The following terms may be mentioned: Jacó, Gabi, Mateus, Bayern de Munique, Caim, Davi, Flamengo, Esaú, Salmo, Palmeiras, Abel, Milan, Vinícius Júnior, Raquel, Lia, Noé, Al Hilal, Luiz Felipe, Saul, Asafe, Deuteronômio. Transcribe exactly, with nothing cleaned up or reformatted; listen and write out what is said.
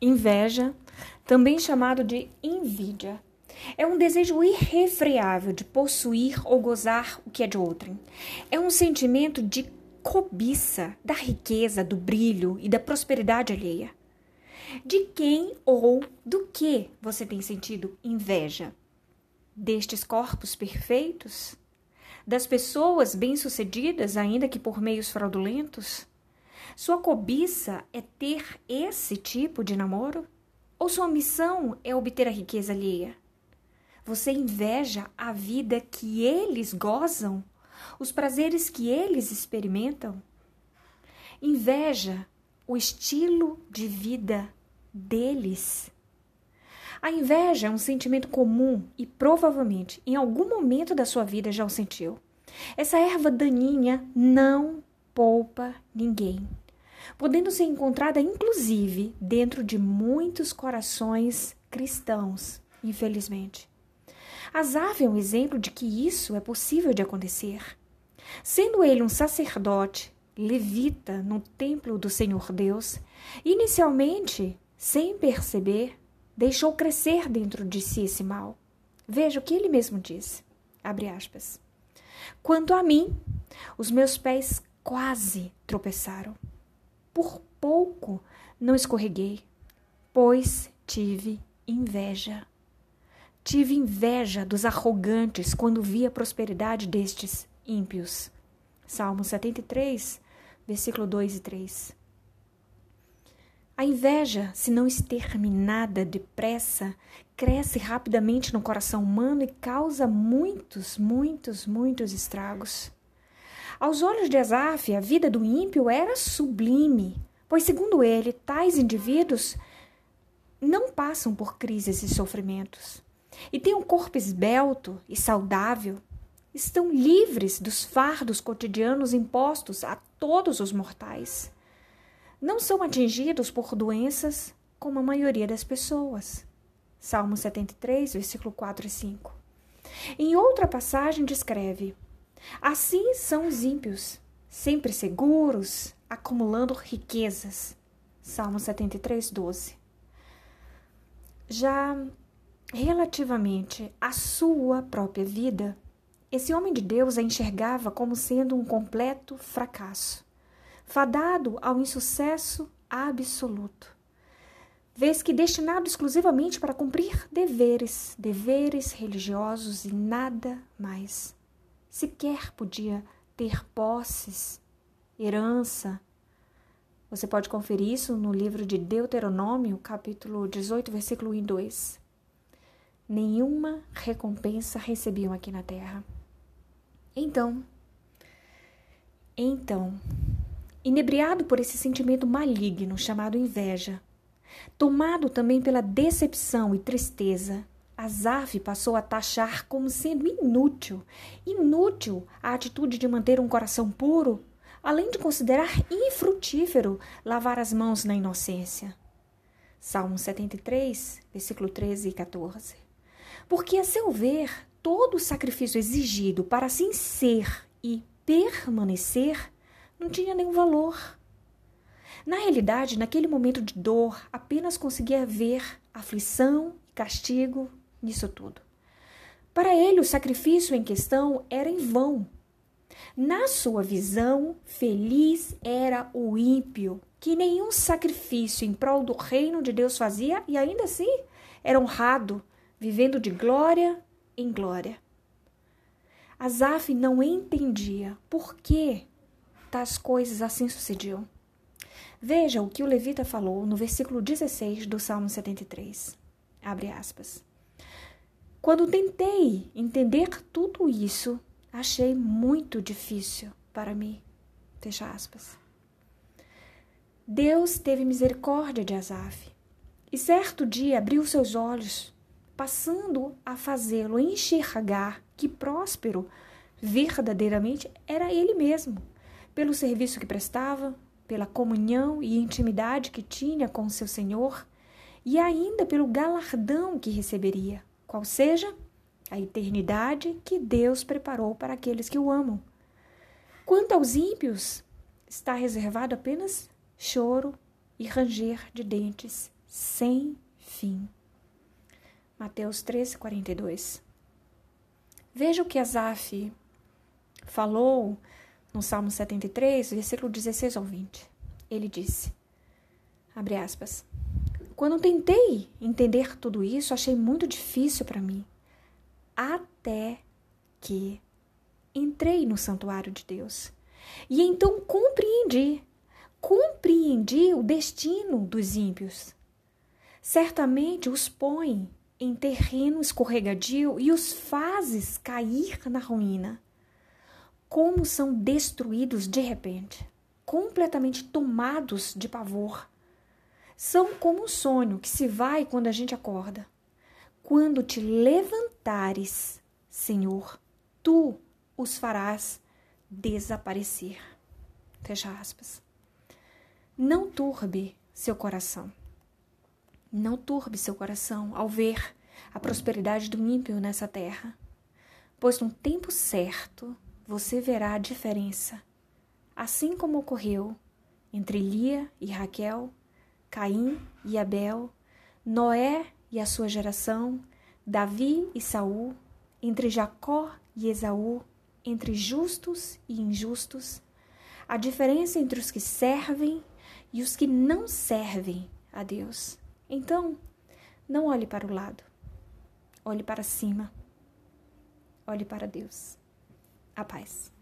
Inveja, também chamado de invídia, é um desejo irrefreável de possuir ou gozar o que é de outrem. É um sentimento de cobiça da riqueza, do brilho e da prosperidade alheia. De quem ou do que você tem sentido inveja? Destes corpos perfeitos? Das pessoas bem-sucedidas, ainda que por meios fraudulentos? Sua cobiça é ter esse tipo de namoro? Ou sua missão é obter a riqueza alheia? Você inveja a vida que eles gozam? Os prazeres que eles experimentam? Inveja o estilo de vida deles? A inveja é um sentimento comum e provavelmente em algum momento da sua vida já o sentiu. Essa erva daninha não poupa ninguém, podendo ser encontrada inclusive dentro de muitos corações cristãos, infelizmente. Asafe é um exemplo de que isso é possível de acontecer. Sendo ele um sacerdote, levita no templo do Senhor Deus, inicialmente, sem perceber, deixou crescer dentro de si esse mal. Veja o que ele mesmo disse, abre aspas. Quanto a mim, os meus pés quase tropeçaram. Por pouco não escorreguei, pois tive inveja. Tive inveja dos arrogantes quando vi a prosperidade destes ímpios. Salmo setenta e três, versículo dois e três. A inveja, se não exterminada depressa, cresce rapidamente no coração humano e causa muitos, muitos, muitos estragos. Aos olhos de Asafe, a vida do ímpio era sublime, pois, segundo ele, tais indivíduos não passam por crises e sofrimentos. E têm um corpo esbelto e saudável, estão livres dos fardos cotidianos impostos a todos os mortais. Não são atingidos por doenças como a maioria das pessoas. Salmo setenta e três, versículo quatro e cinco. Em outra passagem descreve: assim são os ímpios, sempre seguros, acumulando riquezas. Salmo setenta e três, doze. Já relativamente à sua própria vida, esse homem de Deus a enxergava como sendo um completo fracasso, fadado ao insucesso absoluto, vez que destinado exclusivamente para cumprir deveres, deveres religiosos e nada mais. Sequer podia ter posses, herança. Você pode conferir isso no livro de Deuteronômio, capítulo dezoito, versículo um e dois. Nenhuma recompensa recebiam aqui na terra. Então, então, inebriado por esse sentimento maligno chamado inveja, tomado também pela decepção e tristeza, Asafe passou a taxar como sendo inútil, inútil a atitude de manter um coração puro, além de considerar infrutífero lavar as mãos na inocência. Salmo setenta e três, versículo treze e quatorze. Porque, a seu ver, todo o sacrifício exigido para assim ser e permanecer não tinha nenhum valor. Na realidade, naquele momento de dor, apenas conseguia ver aflição e castigo nisso tudo. Para ele, o sacrifício em questão era em vão. Na sua visão, feliz era o ímpio, que nenhum sacrifício em prol do reino de Deus fazia e ainda assim era honrado, vivendo de glória em glória. Asafe não entendia por que tais coisas assim sucediam. Veja o que o levita falou no versículo dezesseis do Salmo setenta e três, abre aspas. Quando tentei entender tudo isso, achei muito difícil para mim, fecha aspas. Deus teve misericórdia de Asafe e certo dia abriu seus olhos, passando a fazê-lo enxergar que próspero verdadeiramente era ele mesmo, pelo serviço que prestava, pela comunhão e intimidade que tinha com seu Senhor e ainda pelo galardão que receberia, qual seja a eternidade que Deus preparou para aqueles que o amam. Quanto aos ímpios, está reservado apenas choro e ranger de dentes sem fim. Mateus treze, quarenta e dois. Veja o que Asafe falou no Salmo setenta e três, versículo dezesseis ao vinte. Ele disse, abre aspas, quando tentei entender tudo isso, achei muito difícil para mim, até que entrei no santuário de Deus. E então compreendi, compreendi o destino dos ímpios. Certamente os põe em terreno escorregadio e os fazes cair na ruína. Como são destruídos de repente, completamente tomados de pavor. São como um sonho que se vai quando a gente acorda. Quando te levantares, Senhor, tu os farás desaparecer. Fecha aspas. Não turbe seu coração. Não turbe seu coração ao ver a prosperidade do ímpio nessa terra, pois no tempo certo você verá a diferença, assim como ocorreu entre Lia e Raquel, Caim e Abel, Noé e a sua geração, Davi e Saul, entre Jacó e Esaú, entre justos e injustos, a diferença entre os que servem e os que não servem a Deus. Então, não olhe para o lado, olhe para cima, olhe para Deus. A paz.